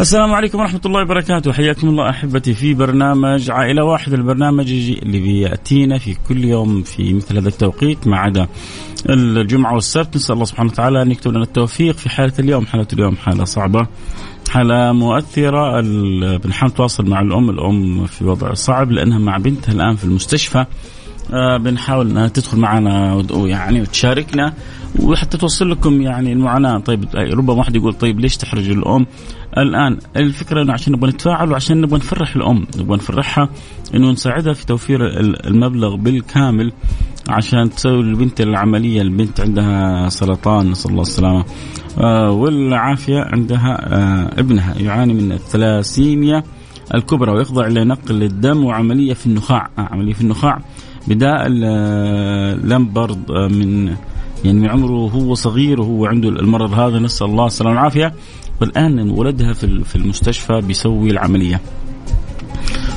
السلام عليكم ورحمة الله وبركاته، حياكم الله أحبتي في برنامج عائلة واحدة، البرنامج اللي بيأتينا في كل يوم في مثل هذا التوقيت ما عدا الجمعة والسبت. نسأل الله سبحانه وتعالى أن يكتب لنا التوفيق في حالة اليوم. حالة اليوم حالة صعبة، حالة مؤثرة. بنحاول نتواصل مع الأم في وضع صعب لأنها مع بنتها الآن في المستشفى. بنحاول أن تدخل معنا يعني وتشاركنا وحتى توصل لكم يعني المعاناة. طيب ربما واحد يقول طيب ليش تحرج الأم الآن؟ الفكرة إنه عشان نبغى نتفاعل وعشان نبغى نفرح الأم، نبغى نفرحها إنه نساعدها في توفير المبلغ بالكامل عشان تسوي البنت العملية. البنت عندها سرطان، نسأل الله السلامة والعافية. عندها ابنها يعاني من الثلاسيميا الكبرى ويخضع لنقل الدم وعملية في النخاع. عملية في النخاع بدأ لامبرد من يعني عمره هو صغير وهو عنده المرض هذا، نسأل الله السلامة والعافية. والآن ولدها في المستشفى بيسوي العملية.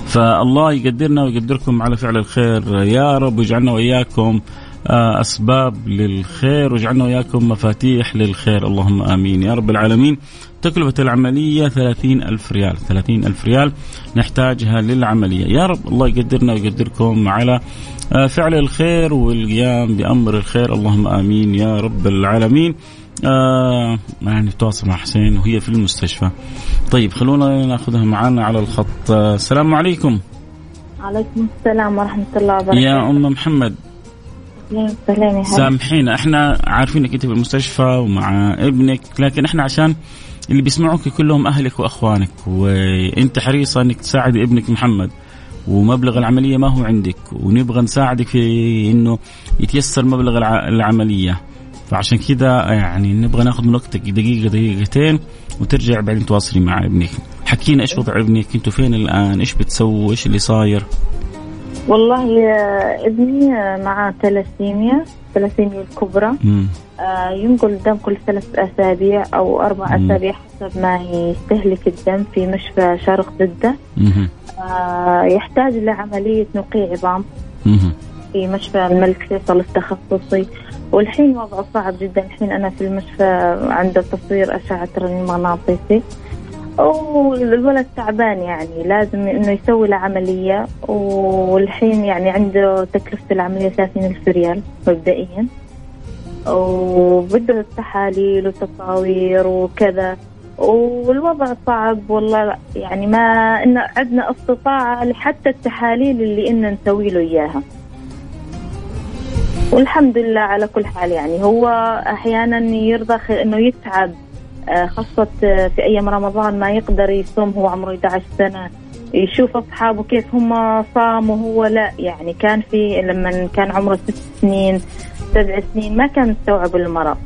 فالله يقدرنا ويقدركم على فعل الخير يا رب، ويجعلنا وإياكم أسباب للخير، وجعلنا وياكم مفاتيح للخير، اللهم آمين يا رب العالمين. تكلفة العملية 30,000 ريال، 30,000 ريال نحتاجها للعملية يا رب. الله يقدرنا ويقدركم على فعل الخير والقيام بأمر الخير، اللهم آمين يا رب العالمين. يعني تواصل مع حسين وهي في المستشفى. طيب خلونا نأخذها معنا على الخط. السلام عليكم. عليكم السلام ورحمة الله وبركاته. يا أم محمد سامحينا، احنا عارفين انك انت في المستشفى ومع ابنك، لكن احنا عشان اللي بيسمعوك كلهم اهلك واخوانك، وانت حريصه انك تساعد ابنك محمد، ومبلغ العمليه ما هو عندك، ونبغى نساعدك في انه يتيسر مبلغ العمليه. فعشان كده يعني نبغى ناخذ من وقتك دقيقه دقيقتين وترجع بعدين تواصلي مع ابنك. حكينا ايش وضع ابنك، انتوا فين الان، ايش بتسووا، ايش اللي صاير؟ والله ابني مع ثلاسيميا الكبرى، ينقل الدم كل 3 أسابيع أو 4 أسابيع حسب ما يستهلك الدم في مشفى شرق جدة. يحتاج لعملية نقيع عظام في مشفى الملك فيصل التخصصي، والحين وضعه صعب جدا. الحين أنا في المشفى عند تصوير أشعة رنين مغناطيسي، والولد تعبان يعني لازم انه يسوي له عمليه. والحين يعني عنده تكلفه العمليه 30,000 ريال مبدئيا، وبده التحاليل والتصاوير وكذا، والوضع صعب والله. يعني ما ان عندنا استطاعه لحتى التحاليل اللي انه نسوي له اياها. والحمد لله على كل حال. يعني هو احيانا يرضى انه يتعب، خاصة في أيام رمضان ما يقدر يصوم، هو عمره 11 سنة. يشوف أصحابه كيف هم صام وهو لا، يعني كان في لما كان عمره 6 سنين 7 سنين ما كان مستوعب المرض.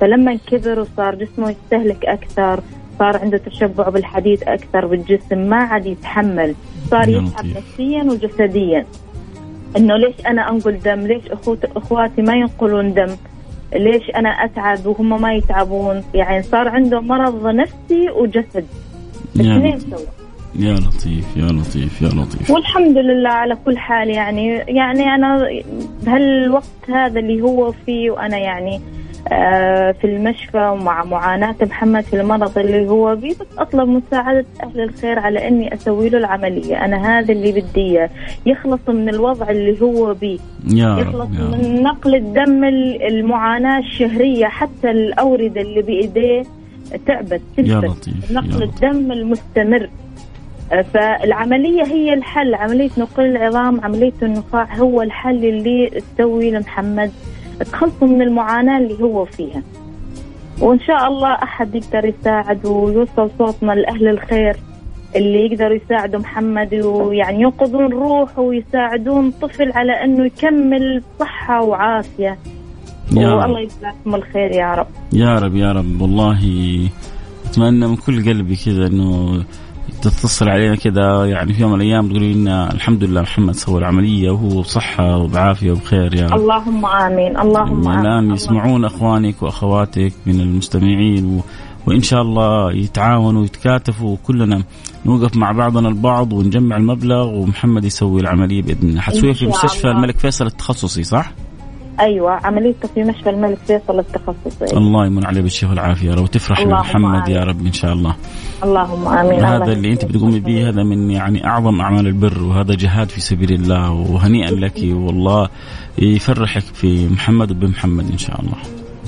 فلما كبر وصار جسمه يستهلك أكثر، صار عنده تشبع بالحديد أكثر بالجسم، ما عاد يتحمل، صار يتعب نفسيا وجسديا. إنه ليش أنا أنقل دم، ليش أخواتي ما ينقلون دم، ليش أنا أتعب وهم ما يتعبون. يعني صار عنده مرض نفسي وجسد. يا لطيف. والحمد لله على كل حال. يعني أنا بهالوقت هذا اللي هو فيه، وأنا يعني في المشفى ومع معاناة محمد في المرض اللي هو بيه، بس أطلب مساعدة أهل الخير على أني أسوي له العملية. أنا هذا اللي بدي، يخلص من الوضع اللي هو بيه، يخلص من نقل الدم، المعاناة الشهرية، حتى الأوردة اللي بإيديه تعبت نقل الدم المستمر. فالعملية هي الحل، عملية نقل العظام، عملية النخاع هو الحل اللي تسوي لمحمد، تخلصوا من المعاناة اللي هو فيها. وإن شاء الله أحد يقدر يساعد ويوصل صوتنا لأهل الخير اللي يقدروا يساعدوا محمد، ويعني ينقذون روحه ويساعدون طفل على أنه يكمل صحة وعافية. والله يجزاكم الخير يا رب يا رب يا رب. والله أتمنى من كل قلبي كذا أنه تتصل علينا كذا يعني في يوم من الأيام تقولي لنا الحمد لله محمد سوى العملية وهو بصحة وبعافية وبخير يا رب. اللهم آمين اللهم آمين. الآن يسمعون أخوانك وأخواتك من المستمعين وإن شاء الله يتعاونوا ويتكاتفوا، وكلنا نوقف مع بعضنا البعض ونجمع المبلغ ومحمد يسوي العملية بإذن الله. حتسويها في مستشفى الملك فيصل التخصصي صح؟ ايوه عمليه في مشفى الملك فيصل التخصصي. الله يمن عليه بالشفاء والعافيه، لو تفرح يا محمد يا رب ان شاء الله. اللهم امين. هذا اللي انت بتقومي به هذا من يعني اعظم اعمال البر، وهذا جهاد في سبيل الله، وهنيئا لك والله يفرحك في محمد وبمحمد ان شاء الله.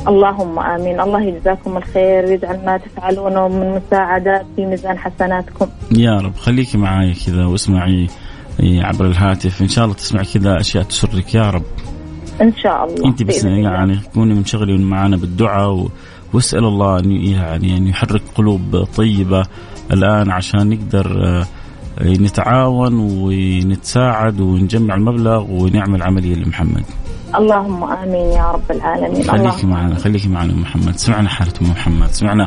اللهم امين. الله يجزاكم الخير ويجعل ما تفعلونه من مساعدات في ميزان حسناتكم يا رب. خليكي معايا كذا واسمعي عبر الهاتف ان شاء الله، تسمع كذا اشياء تسرك يا رب ان شاء الله. انت بس يعني تكوني منشغله معنا بالدعاء، واسال الله ان يعني يحرك قلوب طيبه الان عشان نقدر نتعاون ونتساعد ونجمع المبلغ ونعمل عمليه لمحمد. اللهم امين يا رب العالمين. خليكي معنا، خليكي معنا محمد. سمعنا حاله ام محمد، سمعنا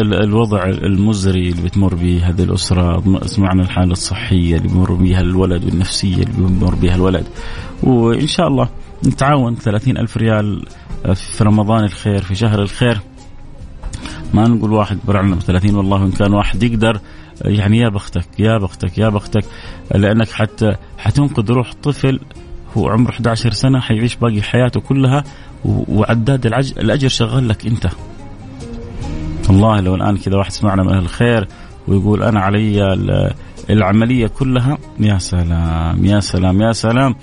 الوضع المزري اللي بتمر به هذه الاسره، سمعنا الحاله الصحيه اللي بيمر بها الولد والنفسيه اللي بيمر بها الولد، وان شاء الله نتعاون. 30,000 ريال في رمضان الخير، في شهر الخير، ما نقول واحد برعنا ب30، والله إن كان واحد يقدر يعني يا بختك يا بختك يا بختك، لأنك حتى حتنقذ روح طفل هو عمره 11 سنة حيعيش باقي حياته كلها، وعداد الأجر شغال لك أنت. والله لو الآن كذا واحد سمعنا من أهل الخير ويقول أنا علي العملية كلها، يا سلام يا سلام يا سلام.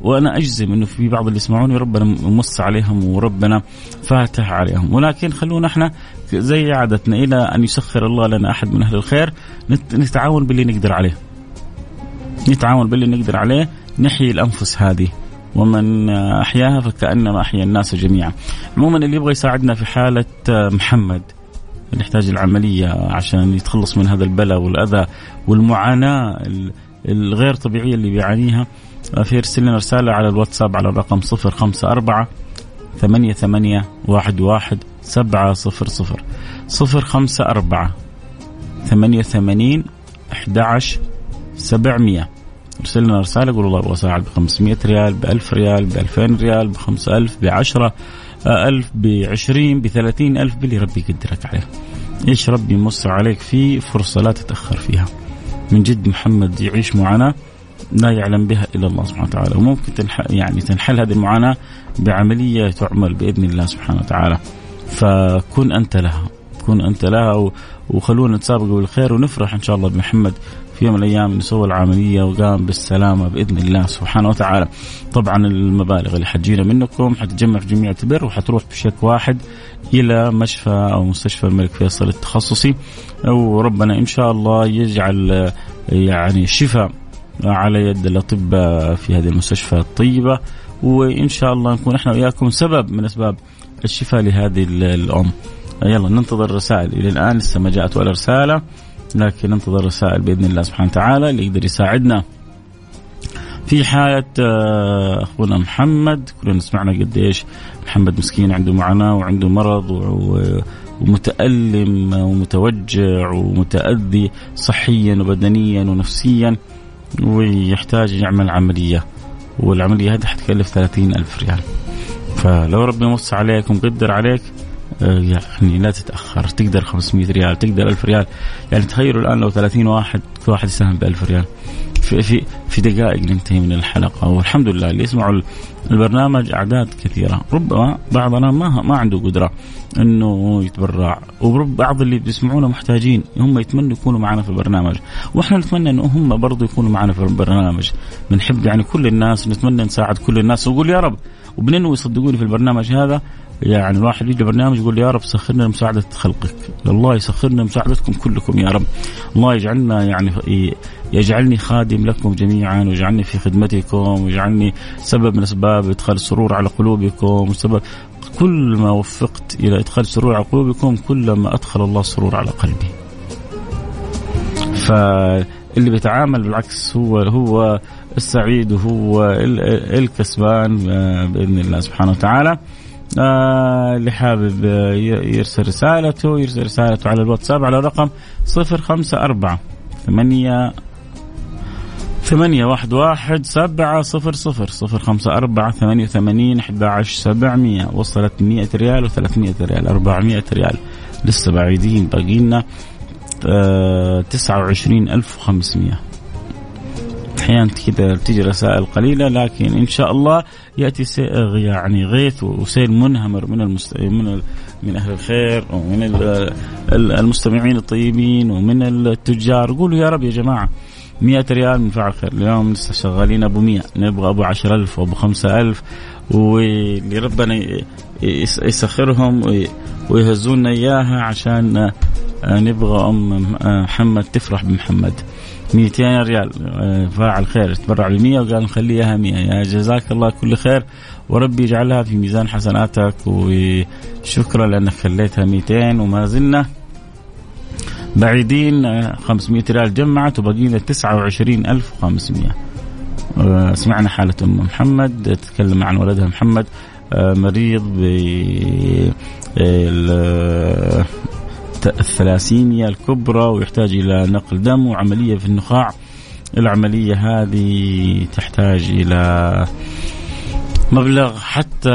وأنا أجزم أنه في بعض اللي يسمعوني ربنا ممص عليهم وربنا فاتح عليهم، ولكن خلونا احنا زي عادتنا إلى أن يسخر الله لنا أحد من أهل الخير نتعاون باللي نقدر عليه، نتعاون باللي نقدر عليه، نحيي الأنفس هذه ومن أحياها فكأنما أحيا الناس جميعا. عموما اللي يبغى يساعدنا في حالة محمد اللي يحتاج العملية عشان يتخلص من هذا البلاء والأذى والمعاناة الغير طبيعية اللي بيعانيها، فيرسل لنا رسالة على الواتساب على الرقم 054-88-11700 054-88-11700. ارسل لنا رسالة قول الله أبغى أساعد ب500 ريال، ب1000 ريال، ب2000 ريال، ب5000، ب10,000، ب20، ب30,000، باللي ربي يقدرك عليه. إيش ربي يمص عليك فيه فرصة لا تتأخر فيها. من جد محمد يعيش معنا لا يعلم بها إلا الله سبحانه وتعالى، وممكن تنحل هذه المعاناة بعملية تعمل بإذن الله سبحانه وتعالى. فكن أنت لها، كن أنت لها، وخلونا نتسابق بالخير ونفرح إن شاء الله بمحمد في يوم من الأيام نسوي العملية وقام بالسلامة بإذن الله سبحانه وتعالى. طبعا المبالغ اللي حتجينا منكم حتجمع في جمعية البر وحتروح بشيك واحد إلى مشفى أو مستشفى الملك فيصل التخصصي، وربنا إن شاء الله يجعل يعني شفاء على يد الأطباء في هذه المستشفى الطيبة، وإن شاء الله نكون إحنا وإياكم سبب من أسباب الشفاء لهذه الأم. يلا ننتظر رسائل، إلى الآن لسه ما جاءت ولا رسالة، لكن ننتظر رسائل بإذن الله سبحانه وتعالى. اللي يقدر يساعدنا في حالة أخونا محمد، كلنا سمعنا قديش محمد مسكين عنده معاناة وعنده مرض ومتألم ومتوجع ومتأذي صحيا وبدنيا ونفسيا، ويحتاج يعمل عملية، والعملية هذه حتكلف 30,000 ريال. فلو ربي يمص عليك ومقدر عليك يعني لا تتأخر، تقدر 500 ريال، تقدر 1000 ريال. يعني تخيلوا الآن لو 30 واحد كل واحد يساهم ب1000 ريال في دقائق ننتهي من الحلقة. والحمد لله اللي يسمعوا البرنامج أعداد كثيرة، ربما بعضنا ما عنده قدرة أنه يتبرع، ورب بعض اللي بيسمعونا محتاجين، هم يتمنوا يكونوا معنا في البرنامج، وإحنا نتمنى أنه هم برضو يكونوا معنا في البرنامج. بنحب يعني كل الناس، نتمنى نساعد كل الناس، ونقول يا رب، وبننوي صدقوني في البرنامج هذا. يعني الواحد يجي برنامج يقول يا رب سخرنا مساعدة خلقك، الله يسخرنا مساعدتكم كلكم يا رب، الله يجعلنا يعني يجعلني خادم لكم جميعا، ويجعلني في خدمتكم، ويجعلني سبب من أسباب إدخال سرور على قلوبكم، وسبب كل ما وفقت إلى إدخال سرور على قلوبكم كلما أدخل الله سرور على قلبي. فاللي بيتعامل بالعكس هو السعيد وهو الكسبان بإذن الله سبحانه وتعالى. اللي حابب يرسل رسالته على الواتساب على رقم 054-88-811-700 054-88-11700. وصلت 100 ريال و300 ريال، 400 ريال، لسه بعيدين، باقي لنا 29,500. أحيانا كذا بتجي رسائل قليلة، لكن إن شاء الله يأتي يعني غيث وسيل منهمر من أهل الخير ومن المستمعين الطيبين ومن التجار. قولوا يا رب يا جماعة 100 ريال من فعل خير، اليوم لسه شغالين أبو 100، نبغى أبو 10,000 وأبو 5,000، واللي ربنا يسخرهم ويهزونا إياها عشان نبغى أم محمد تفرح بمحمد. 200 ريال فاعل خير تبرع ل100 وقال نخليها 100. يا جزاك الله كل خير وربي يجعلها في ميزان حسناتك، وشكرا لأنك خليتها 200 وما زلنا بعيدين. 500 ريال جمعت وبقينا 29,500. سمعنا حالة أم محمد تتكلم عن ولدها محمد مريض بالثلاسيميا الكبرى ويحتاج إلى نقل دم وعملية في النخاع. العملية هذه تحتاج إلى مبلغ حتى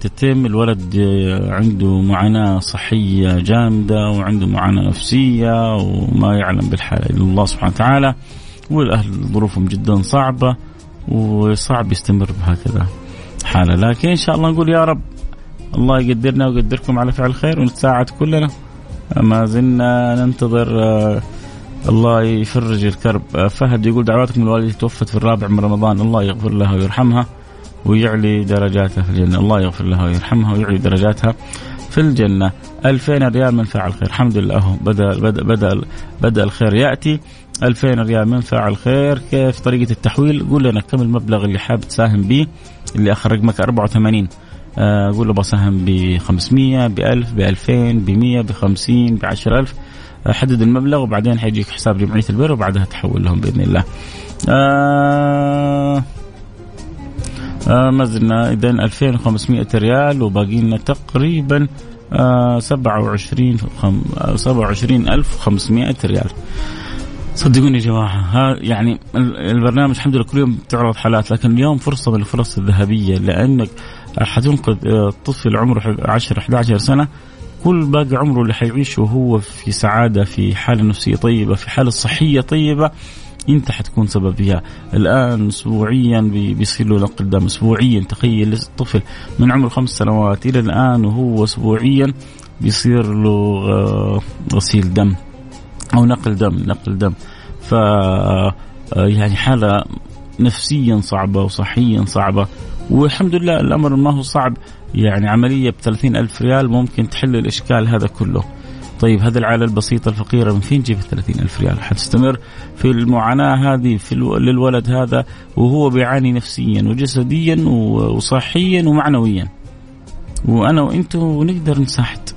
تتم. الولد عنده معاناة صحية جامدة وعنده معاناة نفسية وما يعلم بالحالة إلا الله سبحانه وتعالى، والأهل ظروفهم جدا صعبة وصعب يستمر بهكذا حالة. لكن إن شاء الله نقول يا رب الله يقدرنا ويقدركم على فعل خير ونتساعد كلنا. ما زلنا ننتظر الله يفرج الكرب. فهد يقول دعواتكم لوالدتي توفت في 4 من رمضان، الله يغفر لها ويرحمها ويعلي درجاتها في الجنة. الله يغفر لها ويرحمها ويعلي درجاتها في الجنة. 2000 ريال من فاعل خير. الحمد لله بدأ الخير يأتي. 2000 ريال من فاعل خير. كيف طريقة التحويل؟ قول لنا كم المبلغ اللي حاب تساهم به، اللي آخر رقمك 84. قول له بساهم ب500 ب1000 ب2000 ب100 ب50 ب10000. حدد المبلغ وبعدين حيجيك حساب جمعية البر وبعدها تحول لهم بإذن الله. ما زلنا إذن 2500 ريال وباقينا تقريبا 27,500 ريال. صدقوني يا جماعة، يعني البرنامج الحمد لله كل يوم تعرض حالات، لكن اليوم فرصة من الفرص الذهبية، لأنك حتنقذ طفل عمره 10-11 سنة، كل باقي عمره اللي حيعيشه وهو في سعادة، في حالة نفسية طيبة، في حالة صحية طيبة، انت حتكون سبب فيها. الان اسبوعيا بيصير له نقل دم اسبوعيا. تخيل الطفل من عمر 5 سنوات الى الان وهو اسبوعيا بيصير له غسيل دم او نقل دم. ف يعني حالة نفسيا صعبة وصحيا صعبة، والحمد لله الامر ما هو صعب. يعني عملية ب30,000 ريال ممكن تحل الاشكال هذا كله. طيب هذه العائلة البسيطة الفقيرة من فين جيبت 30,000 ريال؟ حتستمر في المعاناة هذه للولد هذا وهو بيعاني نفسيا وجسديا وصحيا ومعنويا، وأنا وإنتو نقدر نساعد.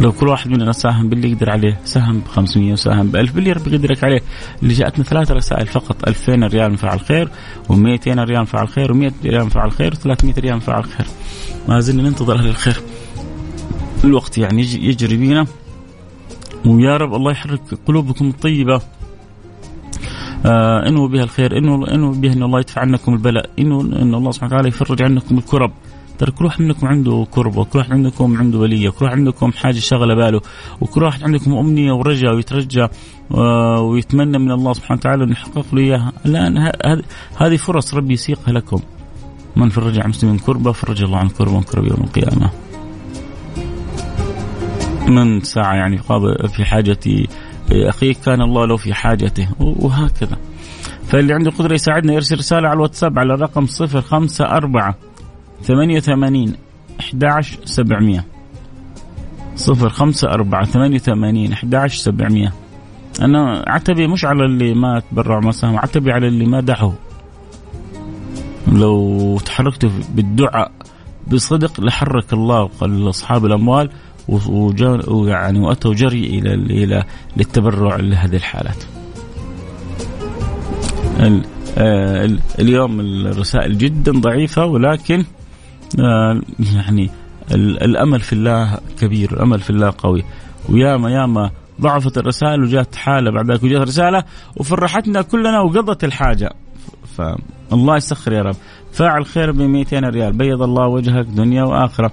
لو كل واحد مننا ساهم باللي يقدر عليه، ساهم ب500 وساهم ب1000 باللي رب يقدرك عليه. اللي جاءتنا 3 رسائل فقط، 2000 ريال فعل خير و200 ريال فعل خير و100 ريال فعل خير و300 ريال فعل خير. ما زلنا ننتظر أهل الخير، الوقت يعني يجري بينا. ويا رب الله يحرك قلوبكم الطيبة، إنه بها الخير، إنه بها إن الله يدفع عنكم البلاء، إنه الله سبحانه وتعالى يفرج عنكم الكرب. ترى كل واحد منكم عنده كرب، وكل واحد عندكم عنده بلية، وكل واحد عندكم حاجة شغلة باله، وكل واحد عندكم أمنية ورجاء ويترجى ويتمنى من الله سبحانه وتعالى أن يحقق له إياها. الآن هذه فرص ربي يسيقها لكم. من فرج عن مسلم كربة فرج الله عن كربة يوم القيامة. من ساعة يعني في حاجة أخيك كان الله له في حاجته، وهكذا. فاللي عنده قدرة يساعدنا يرسل رسالة على الواتساب على الرقم 054-88-11700 054-88-11700. أنا عتبي مش على اللي ما تبرع ما ساهم، عتبي على اللي ما دعوا. لو تحركتوا بالدعاء بصدق لحرك الله أصحاب الأموال ويعني وأتوا جري إلى للتبرع لهذه الحالات. اليوم الرسائل جدا ضعيفة، ولكن يعني الأمل في الله كبير، الأمل في الله قوي. وياما ضعفت الرسائل وجات حالة بعد ذلك وجات رسالة وفرحتنا كلنا وقضت الحاجة. فالله يسخر يا رب. فاعل خير ب200 ريال، بيض الله وجهك دنيا وآخرة.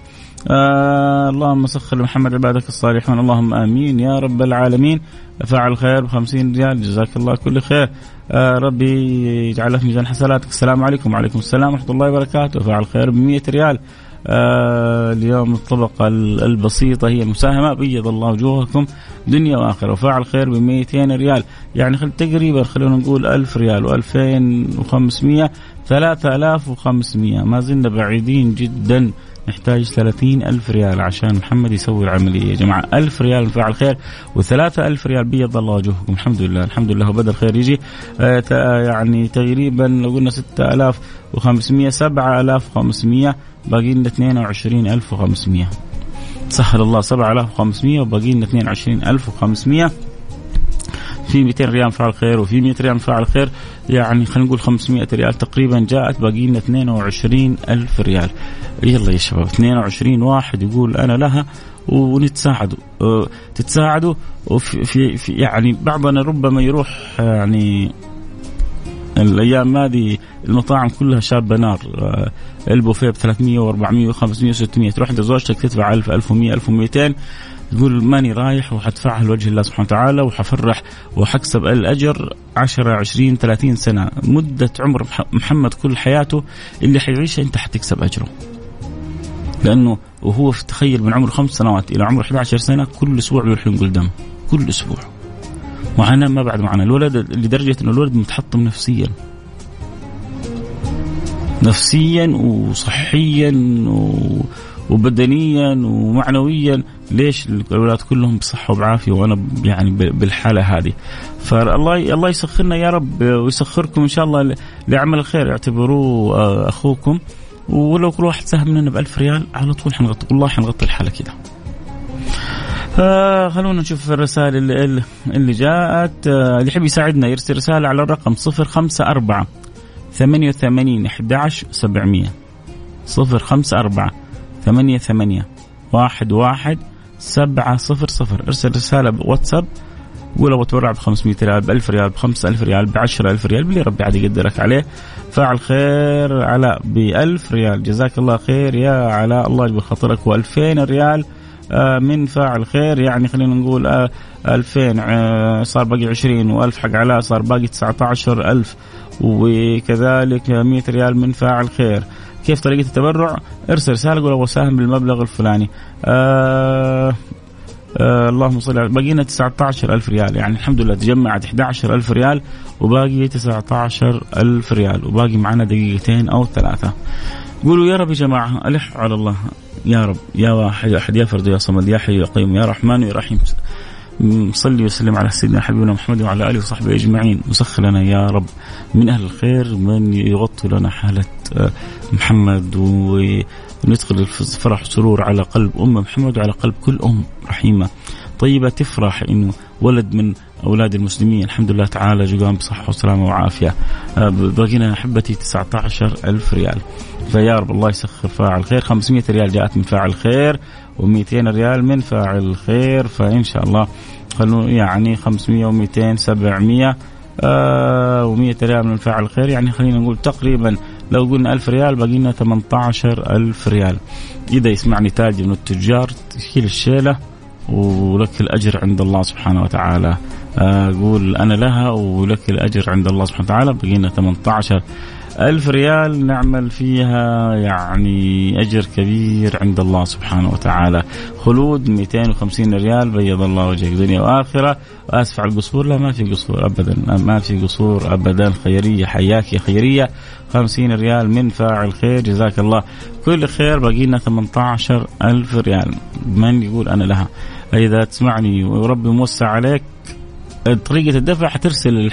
اللهم سخر محمد عبادك الصالحون، اللهم آمين يا رب العالمين. فاعل خير ب50 ريال، جزاك الله كل خير. ربي يجعله في ميزان حسناتك. السلام عليكم. وعليكم السلام ورحمة الله وبركاته. فاعل خير ب100 ريال. اليوم الطبقة البسيطة هي المساهمة. بيض الله وجوهكم دنيا وآخرة. وفاعل خير ب200 ريال، يعني تقريبا خلونا نقول 1000 ريال و2500، 3500. ما زلنا بعيدين جدا، نحتاج 30,000 ريال عشان محمد يسوي العملية. يا جماعة 1000 ريال من فاعل خير و3000 ريال بيض الله وجوهكم. الحمد لله الحمد لله. وبدأ الخير يجي يعني تقريبا لو قلنا 6500، 7500، باقينا 22500. سهل الله 7500 وباقينا 22500. في 200 ريال فعل خير وفي 100 ريال فعل خير، يعني خلينا نقول 500 ريال تقريبا جاءت، باقينا 220,000 ريال. يلا يا شباب 22 واحد يقول أنا لها ونتساعدوا. تتساعدوا في يعني بعضنا ربما يروح، يعني الأيام هذه المطاعم كلها شابة نار. البوفيه ب 300 و400 و500 و600، تروح عند زوجتك تدفع 1000 1100 1200، تقول ماني رايح وحدفعها لوجه الله سبحانه وتعالى وحفرح وحكسب الأجر 10 20 30 سنة. مدة عمر محمد كل حياته اللي حيعيشها أنت حتكسب أجره، لأنه وهو في تخيل من عمر 5 سنوات إلى عمر 11 سنة كل أسبوع يروح ينقل دم، كل أسبوع. وأنا ما بعد معنا الولد لدرجة أن الولد متحطم نفسيا وصحيا وبدنيا ومعنويا. ليش الأولاد كلهم بصحة وبعافية وأنا يعني بالحالة هذه؟ فالله يسخرنا يا رب ويسخركم إن شاء الله لعمل الخير. اعتبروه أخوكم، ولو كل واحد ساهم مننا ب1000 ريال على طول حنغطي، والله حنغطي الحالة كده. خلونا نشوف الرسائل اللي جاءت. اللي يحب يساعدنا يرسل رسالة على الرقم 054-88-11700، 054-88-11700. ارسل رسالة بواتساب، ولو تبرع ب500 ريال، ب1000 ريال، ب5000 ريال، ب10000 ريال، باللي ربي عاد يقدرك عليه. فاعل خير علاء ب1000 ريال، جزاك الله خير يا علاء، الله يجبر خاطرك. و2000 ريال من فاعل خير، يعني خلينا نقول 2000 صار باقي 20، و1000 حق علاء صار باقي 19000. وكذلك 100 ريال من فاعل خير. كيف طريقة التبرع؟ ارسل رسالة قول وساهم بالمبلغ الفلاني. اللهم صل على، باقينا 19000 ريال، يعني الحمد لله تجمعت 11000 ريال وباقي 19000 ريال، وباقي معنا 2 أو 3 دقائق. قولوا يا رب يا جماعة، ألح على الله يا رب، يا واحد أحد، يا فرد، يا صمد، يا حي، يا قيوم، يا رحمن، يا رحيم. صلي وسلم على سيدنا حبيبنا محمد وعلى آله وصحبه أجمعين. وسخ لنا يا رب من أهل الخير من يغطي لنا حالة محمد، وندخل الفرح والسرور على قلب أمة محمد وعلى قلب كل أم رحيمة طيبة تفرح إنه ولد من أولاد المسلمين الحمد لله تعالى جوان بصحة وسلامة وعافية. بقينا أحبتي 19000 ريال. فيا رب الله يسخر فاعل خير. 500 ريال جاءت من فاعل خير و200 ريال من فاعل خير. فإن شاء الله خلونا يعني 500 و200 700، و100 ريال من فاعل خير، يعني خلينا نقول تقريبا لو قلنا 1000 ريال بقينا 18000 ريال. إذا يسمعني تاجر من التجار تشكيل الشيلة ولك الأجر عند الله سبحانه وتعالى. أقول أنا لها ولك الأجر عند الله سبحانه وتعالى. بقينا 18000 ريال نعمل فيها يعني أجر كبير عند الله سبحانه وتعالى. خلود 250 ريال، بيض الله وجهك دنيا وآخرة. وأسف على القصور، لا ما في قصور أبدا، ما في قصور أبدا. خيرية حياك يا خيرية. 50 ريال من فاعل خير، جزاك الله كل خير. بقينا 18000 ريال. من يقول أنا لها، إذا تسمعني وربي موسع عليك طريقة الدفع، حترسل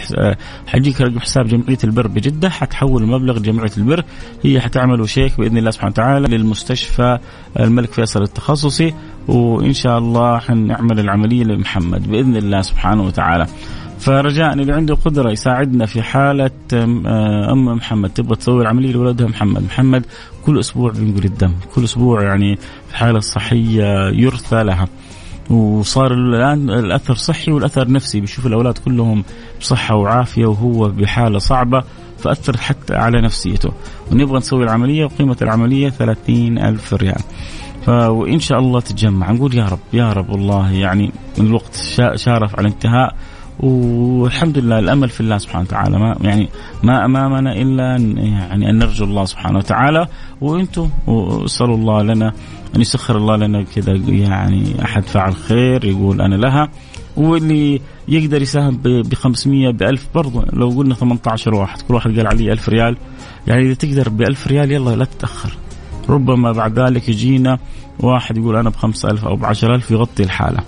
حجيك رقم حساب جمعية البر بجدة، حتحول المبلغ لجمعية البر، هي حتعمل شيك بإذن الله سبحانه وتعالى للمستشفى الملك فيصل التخصصي، وإن شاء الله حنعمل العملية لمحمد بإذن الله سبحانه وتعالى. فرجاء اللي عنده قدرة يساعدنا في حالة أم محمد تبغى تسوي العملية لولدها محمد كل أسبوع بنقول الدم، كل أسبوع يعني في حالة صحية يرثى لها. وصار الآن الأثر صحي والأثر نفسي. بيشوف الأولاد كلهم بصحة وعافية وهو بحالة صعبة، فأثر حتى على نفسيته. ونبغى نسوي العملية، وقيمة العملية 30,000 ريال. وإن شاء الله تتجمع. نقول يا رب يا رب والله، يعني الوقت شارف على الانتهاء، والحمد لله الأمل في الله سبحانه وتعالى. ما يعني ما أمامنا إلا يعني أن نرجو الله سبحانه وتعالى. وأنتم اسألوا الله لنا أن يسخر الله لنا كذا، يعني أحد فعل خير يقول أنا لها، واللي يقدر يساهم ب500 ب1000 برضه. لو قلنا 18 واحد كل واحد قال عليه 1000 ريال، يعني إذا تقدر ب1000 ريال يلا لا تتأخر. ربما بعد ذلك يجينا واحد يقول أنا ب5000 أو ب10,000 يغطي الحالة.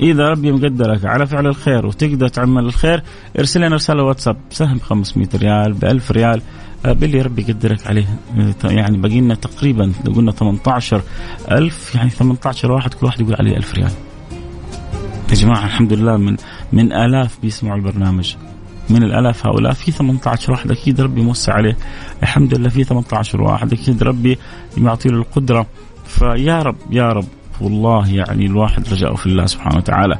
إذا ربي مقدرك على فعل الخير وتقدر تعمل الخير، ارسل لنا رسالة واتساب، سهم 500 ريال، ب1000 ريال، باللي ربي يقدرك عليه. يعني بقينا تقريبا لو قلنا 18,000، يعني 18 واحد كل واحد يقول عليه 1000 ريال. يا جماعة الحمد لله من آلاف بيسمعوا البرنامج، من الآلاف هؤلاء في 18 واحد أكيد ربي موسع عليه. الحمد لله في 18 واحد أكيد ربي يعطيه القدرة. فيا رب يا رب والله، يعني الواحد رجاءه في الله سبحانه وتعالى.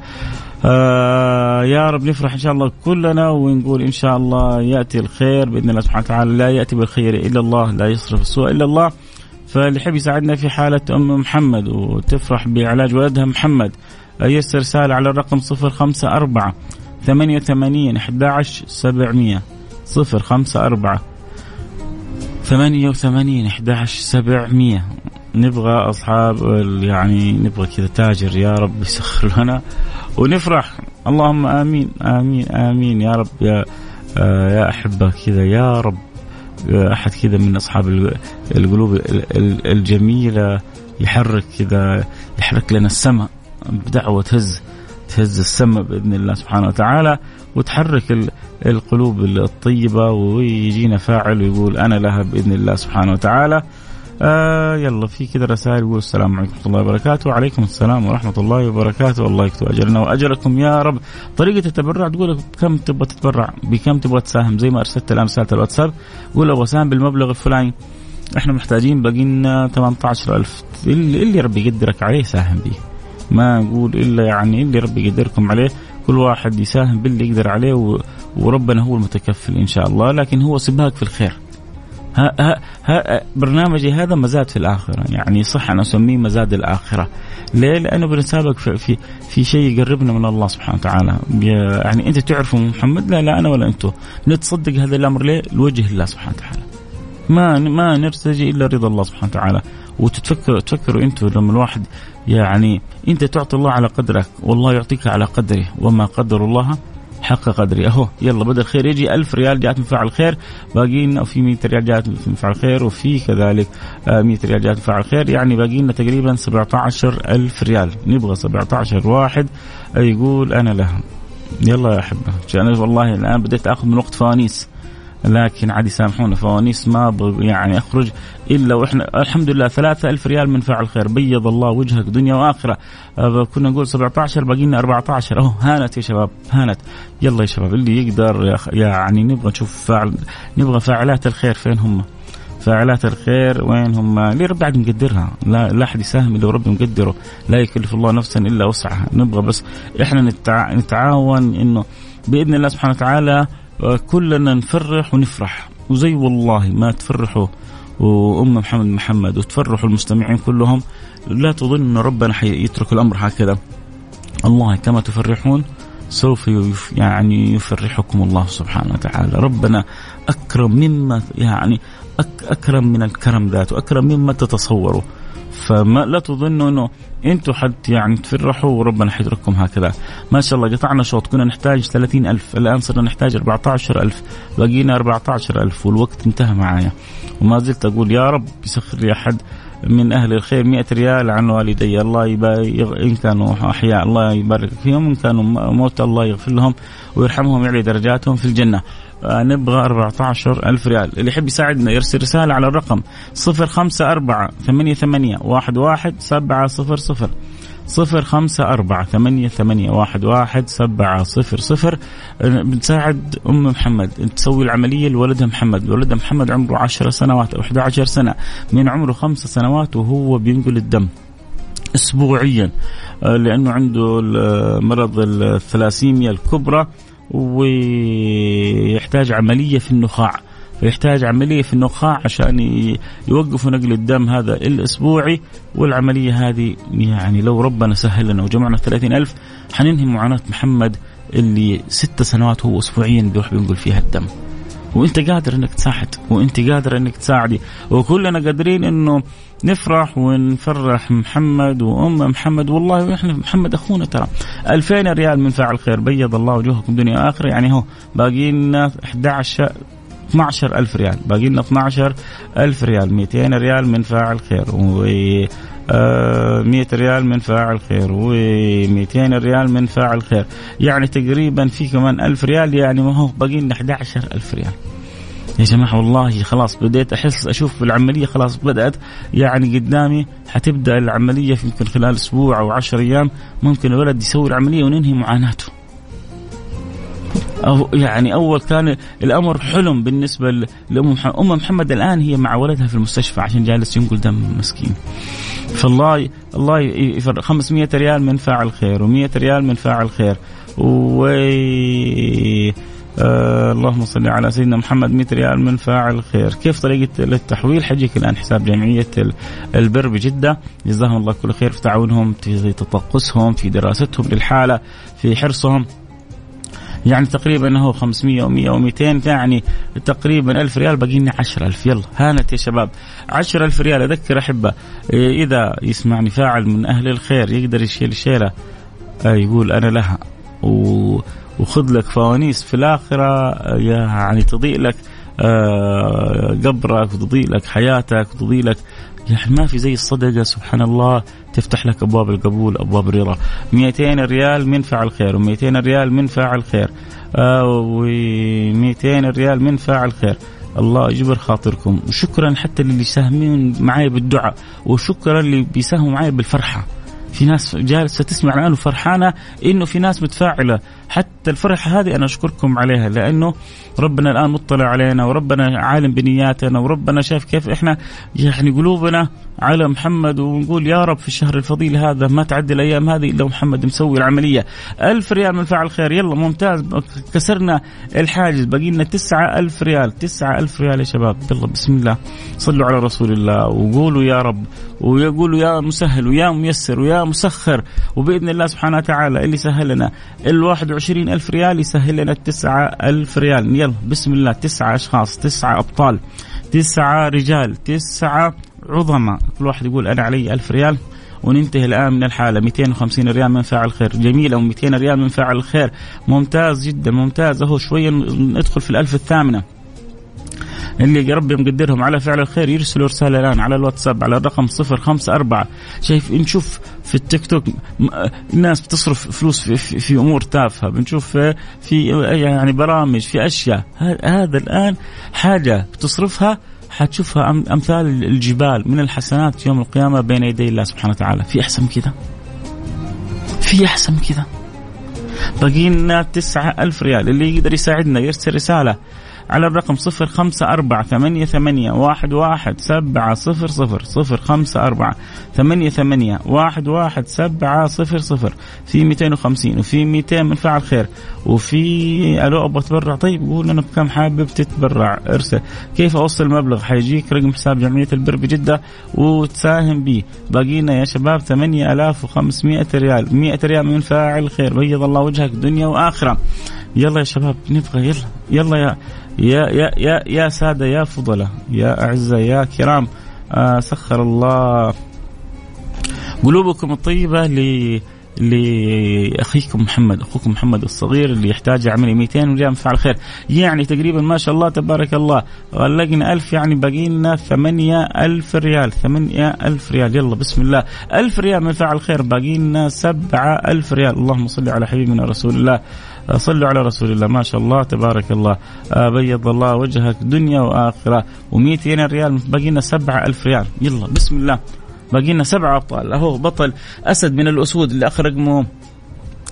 يا رب نفرح إن شاء الله كلنا، ونقول إن شاء الله يأتي الخير بإذن الله سبحانه وتعالى. لا يأتي بالخير إلا الله، لا يصرف السوء إلا الله. فاللي حب يساعدنا في حالة أم محمد وتفرح بعلاج ولدها محمد، يرسل رسالة على الرقم 054-88-11700، 054-88-11700. نبغى أصحاب يعني نبغى كذا تاجر يا رب يسخر لنا ونفرح. اللهم آمين آمين آمين يا رب. يا أحبة كذا يا رب أحد كذا من أصحاب القلوب الجميلة يحرك كذا، يحرك لنا السماء بدعوة تهز السماء بإذن الله سبحانه وتعالى، وتحرك القلوب الطيبة، ويجينا فاعل ويقول أنا لها بإذن الله سبحانه وتعالى. يلا في كده رسائل يقول السلام عليكم ورحمة الله وبركاته. وعليكم السلام ورحمة الله وبركاته، والله يكتب أجرنا وأجركم يا رب. طريقة التبرع تقول كم تبغى تتبرع، بكم تبغى تساهم، زي ما أرسلت الآن رسالة الواتساب قول أبغى أساهم بالمبلغ الفلاني، إحنا محتاجين بقينا 18,000. اللي ربي يقدرك عليه ساهم به، ما نقول إلا يعني اللي ربي يقدركم عليه. كل واحد يساهم باللي يقدر عليه، وربنا هو المتكفل إن شاء الله. لكن هو سباك في الخير. برنامجي هذا مزاد في الآخرة، يعني صح أنا أسميه مزاد الآخرة. ليه؟ لأنه بنسابق في شيء يقربنا من الله سبحانه وتعالى. يعني أنت تعرفوا محمد، لا أنا ولا أنتوا نتصدق هذا الأمر. ليه؟ لوجه الله سبحانه وتعالى، ما نرتجي إلا رضا الله سبحانه وتعالى. وتفكروا أنتوا لما الواحد يعني أنت تعطي الله على قدرك والله يعطيك على قدره، وما قدر الله حق قدري. اهو يلا بدل خير يجي 1000 ريال جاءت من فعل خير، باقيين في 100 ريال جاءت من فعل خير، وفي كذلك 100 ريال جاءت من فعل خير. يعني باقينا تقريبا 17,000 ريال. نبغى 17 واحد يقول أنا لهم. يلا يا أحبة، أنا والله الآن بديت أخذ من وقت فوانيس، لكن عادي سامحونا فوانيس ما يعني أخرج إلا وإحنا الحمد لله 3,000 ريال من فعل خير. بيض الله وجهك دنيا وآخرة. كنا نقول 17 باقينا 14. أوه هانت يا شباب، هانت. يلا يا شباب اللي يقدر، يعني نبغى نشوف نبغى فاعلات الخير فين هم، فاعلات الخير وين هم؟ ليه رب عاد مقدرها، لا أحد يساهم إلا رب مقدره. لا يكلف الله نفسا إلا وسعها. نبغى بس إحنا نتعاون إنه بإذن الله سبحانه وتعالى كلنا نفرح ونفرح. وزي والله ما تفرحوا وأم محمد وتفرحوا المستمعين كلهم، لا تظن أن ربنا يترك الأمر هكذا. الله كما تفرحون سوف يعني يفرحكم الله سبحانه وتعالى. ربنا أكرم مما يعني أكرم من الكرم ذاته، أكرم مما تتصوروا. فما لا تظنوا أنه أنتوا حد يعني تفرحوا وربنا حيترككم هكذا. ما شاء الله قطعنا شوط، كنا نحتاج 30,000، الآن صرنا نحتاج 14,000، بقينا 14,000 والوقت انتهى معايا. وما زلت أقول يا رب يسخر لي أحد من أهل الخير 100 ريال عن والدي، الله إن كانوا أحياء الله يبارك فيهم، إن كانوا موت الله يغفر لهم ويرحمهم ويعلي درجاتهم في الجنة. نبغى 14,000 ريال. اللي يحب يساعدنا يرسل رسالة على الرقم 054-88-11700، 054-88-11700. بتساعد أم محمد تسوي العملية لولدها محمد. ولدها محمد عمره 10 سنوات أو 11 سنة، من عمره 5 سنوات وهو بينقل الدم. أسبوعيا لأنه عنده مرض الثلاسيميا الكبرى ويحتاج عملية في النخاع، فيحتاج عملية في النخاع عشان يوقفوا نقل الدم هذا الأسبوعي. والعملية هذه يعني لو ربنا سهل لنا وجمعنا 30,000 حننهي معاناة محمد اللي 6 سنوات هو أسبوعيا بيروح بينقل فيها الدم. وانت قادر انك تساعد، وانت قادر انك تساعدي، وكلنا قادرين انه نفرح ونفرح محمد وام محمد. والله احنا محمد اخونا ترى، 2000 ريال من فاعل خير، بيض الله وجهكم دنيا اخره. يعني هو باقي لنا 12,000 ريال، باقي لنا 12,000 ريال، 200 ريال من فاعل خير، و 100 ريال من فاعل خير، و 200 ريال من فاعل خير، يعني تقريبا في كمان 1000 ريال، يعني ما هو باقي لنا 11,000 ريال يا جماعة. والله خلاص بديت أحس أشوف العملية خلاص بدأت، يعني قدامي حتبدأ العملية يمكن خلال أسبوع أو 10 أيام، ممكن الولد يسوي العملية وننهي معاناته. أو يعني أول كان الأمر حلم بالنسبة لأم محمد. أم محمد الآن هي مع ولدها في المستشفى عشان جالس ينقل دم مسكين. فالله الله يفرق، 500 ريال من فاعل خير، و100 ريال من فاعل خير، اللهم صل على سيدنا محمد، 100 ريال من فاعل خير. كيف طريقة للتحويل؟ حجيك الآن حساب جمعية البر بجدة، جزاهم الله كل خير في تعاونهم، في تطقسهم، في دراستهم للحالة، في حرصهم. يعني تقريبا هو 500 و100 و200، يعني تقريبا 1000 ريال، باقي لنا 10,000. يلا هانت يا شباب، 10,000 ريال. أذكر أحبة، إذا يسمعني فاعل من أهل الخير يقدر يشيل شيلة، يقول أنا لها، وخذ لك فوانيس في الآخرة، يعني تضيء لك قبرك، وتضيء لك حياتك، وتضيء لك، يعني ما في زي الصدقة سبحان الله، تفتح لك أبواب القبول، أبواب الرضا. 200 ريال من فاعل خير، و200 ريال من فاعل خير، و200 ريال من فاعل خير. الله يجبر خاطركم، وشكرا حتى للي ساهمين معايا بالدعاء، وشكرا اللي بيساهموا معايا بالفرحة. في ناس جالسة تسمع الآن وفرحانة إنه في ناس متفاعلة، حتى الفرحة هذه أنا أشكركم عليها، لأنه ربنا الآن مطلع علينا، وربنا عالم بنياتنا، وربنا شاف كيف إحنا يعني قلوبنا على محمد، ونقول يا رب في الشهر الفضيل هذا ما تعدي الأيام هذه إلا محمد مسوي العملية. 1000 ريال من فاعل خير، يلا ممتاز، كسرنا الحاجز، باقي لنا 9,000 ريال. 9,000 ريال يا شباب، يلا بسم الله، صلوا على رسول الله، وقولوا يا رب، ويقولوا يا مسهل ويا ميسر ويا مسخر، وبإذن الله سبحانه وتعالى اللي سهل لنا 21,000 ريال يسهل لنا 9,000 ريال. يلا بسم الله، 9 أشخاص، 9 أبطال، 9 رجال، 9 عظماء، كل واحد يقول أنا علي 1000 ريال، وننتهي الآن من الحالة. 250 ريال من فاعل خير، جميلة، و200 ريال من فاعل خير، ممتاز جدا، ممتاز. أهو شوية ندخل في 1000 الثامنة، اللي ربي مقدرهم على فعل الخير يرسلوا رسالة الآن على الواتساب على الرقم 054. شايف، نشوف في التيك توك الناس بتصرف فلوس في أمور تافهة، بنشوف في يعني برامج، في أشياء، هذا الآن حاجة بتصرفها حتشوفها أمثال الجبال من الحسنات يوم القيامة بين يدي الله سبحانه وتعالى. في أحسن كذا؟ في أحسن كذا؟ بقينا 9,000 ريال. اللي يقدر يساعدنا يرسل رسالة على الرقم 054-88-11700، 054-88-11700. في 250، وفي 200 من فاعل خير، وفي ألو أبغى أتبرع. طيب قول أنا بكم حابب تتبرع، ارسل كيف أوصل مبلغ، حيجيك رقم حساب جمعية البر بجدة وتساهم به. باقينا يا شباب 8,500 ريال، 100 ريال من فاعل خير، بيض الله وجهك دنيا وآخرة. يلا يا شباب نبغى، يلا يلا يا سادة، يا فضلة، يا أعزة، يا كرام، سخر الله قلوبكم الطيبة لأخيكم محمد، أخوكم محمد الصغير اللي يحتاج عملية. 200 ريال فعل خير، يعني تقريبا ما شاء الله تبارك الله غلقنا 1000، يعني باقي لنا 8,000 ريال، 8,000 ريال. يلا بسم الله، 1000 ريال من فعل خير، باقي لنا 7,000 ريال. اللهم صل على حبيبنا رسول الله، صلوا على رسول الله، ما شاء الله تبارك الله، بيض الله وجهك دنيا وآخرة. و200 ريال، بقينا 7,000 ريال. يلا بسم الله، بقينا 7 أبطال. أهو بطل أسد من الأسود اللي آخر رقمه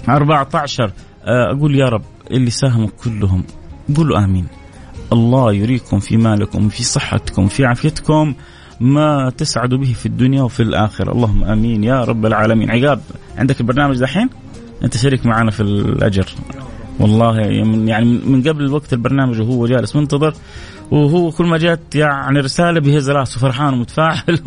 14. أقول يا رب اللي ساهموا كلهم، قولوا آمين. الله يريكم في مالكم، في صحتكم، في عافيتكم، ما تسعد به في الدنيا وفي الآخرة. اللهم آمين يا رب العالمين. عقاب عندك البرنامج دحين أنت شريك معنا في الأجر والله، يعني من قبل وقت البرنامج وهو جالس منتظر، وهو كل ما جات يعني رسالة بهز راسه فرحان ومتفاعل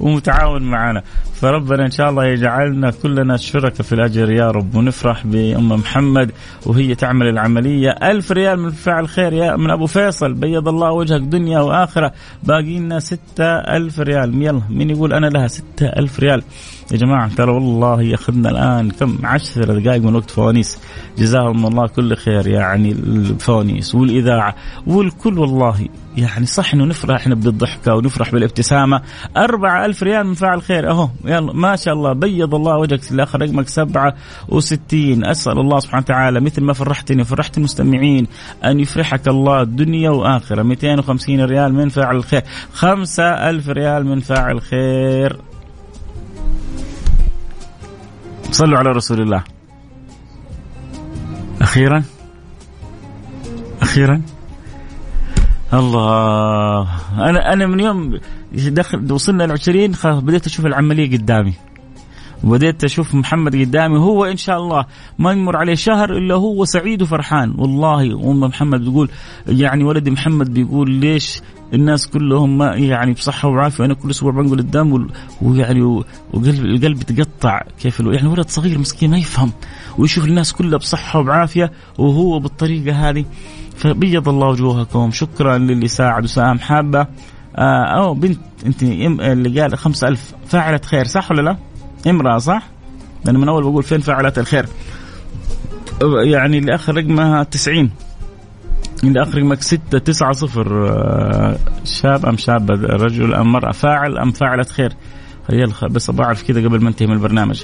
ومتعاون معنا. فربنا إن شاء الله يجعلنا كلنا شركة في الأجر يا رب، ونفرح بأم محمد وهي تعمل العملية. 1000 ريال من فعل خير يا من أبو فيصل، بيض الله وجهك دنيا وآخرة. باقي لنا 6000 ريال، يلا مين يقول أنا لها 6000 ريال؟ يا جماعة ترى والله ياخذنا الآن كم 10 دقائق من وقت فوانيس، جزاهم الله كل خير يعني الفوانيس والإذاعة والكل والله. يعني صح إنه نفرح إحنا بالضحكة ونفرح بالابتسامة. 4000 ريال من فاعل خير أهو، يلا ما شاء الله، بيض الله وجهك الآخر رقمك 67. أسأل الله سبحانه وتعالى مثل ما فرحتني وفرحت المستمعين أن يفرحك الله الدنيا وآخرة. 250 ريال من فاعل الخير. 5000 ريال من فاعل خير. صلوا على رسول الله. أخيرا أخيرا الله، أنا من يوم دخل وصلنا 20 بديت أشوف العملية قدامي، وبديت أشوف محمد قدامي. هو إن شاء الله ما يمر عليه شهر إلا هو سعيد وفرحان والله. أم محمد تقول يعني ولدي محمد بيقول ليش الناس كلهم ما يعني بصحة وعافية، أنا كل أسبوع بنقل الدم ويعني القلب تقطع كيف يعني ولد صغير مسكين ما يفهم ويشوف الناس كلها بصحة وعافية وهو بالطريقة هذه. فبيض الله وجوهكم. شكرا للي ساعد وسام. حابة أو بنت أنت اللي قال 5000 فاعلة خير صح ولا لا؟ امرأة صح؟ لأن من أول بقول فين فاعلات الخير؟ يعني اللي آخر رقمها 90، اللي آخر رقمك 690. شاب أم شابة، رجل أم مرأة، فاعل أم فاعلة خير؟ بس بعرف كذا قبل ما انتهي من البرنامج،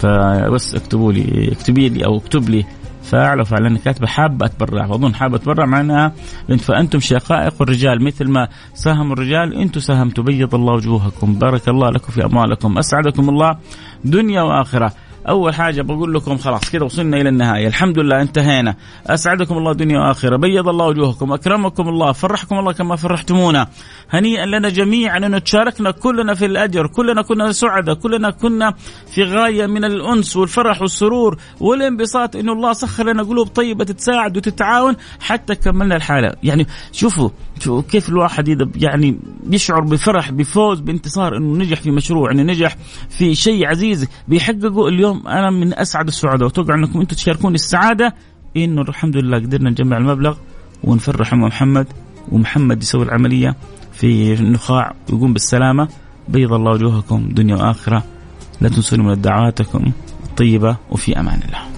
فبس اكتبي لي أو اكتب لي فاعل وفاعل. أنا كاتبة حابة أتبرع، وأظن حابة أتبرع معناها فأنتم شقائق الرجال، مثل ما ساهم الرجال أنتم ساهمتوا. بيض الله وجوهكم، بارك الله لكم في أموالكم، أسعدكم الله دنيا وآخرة. أول حاجة بقول لكم خلاص كده وصلنا إلى النهاية، الحمد لله انتهينا. أسعدكم الله دنيا وآخرة، بيض الله وجوهكم، أكرمكم الله، فرحكم الله كما فرحتمونا. هنيئا لنا جميعا أننا تشاركنا كلنا في الأجر، كلنا كنا سعداء، كلنا كنا في غاية من الأنس والفرح والسرور والانبساط إنه الله سخر لنا قلوب طيبة تتساعد وتتعاون حتى كملنا الحالة. يعني شوفوا كيف الواحد يعني يشعر بفرح، بفوز، بانتصار، إنه نجح في مشروع، إنه نجح في شيء عزيز بيحققه اليوم. أنا من أسعد السعادة، وأتوقع أنكم أنتم تشاركون السعادة، إنه الحمد لله قدرنا نجمع المبلغ ونفرح أم محمد، ومحمد يسوي العملية في النخاع ويقوم بالسلامة. بيض الله وجوهكم دنيا وآخرة. لا تنسون من دعواتكم الطيبة، وفي أمان الله.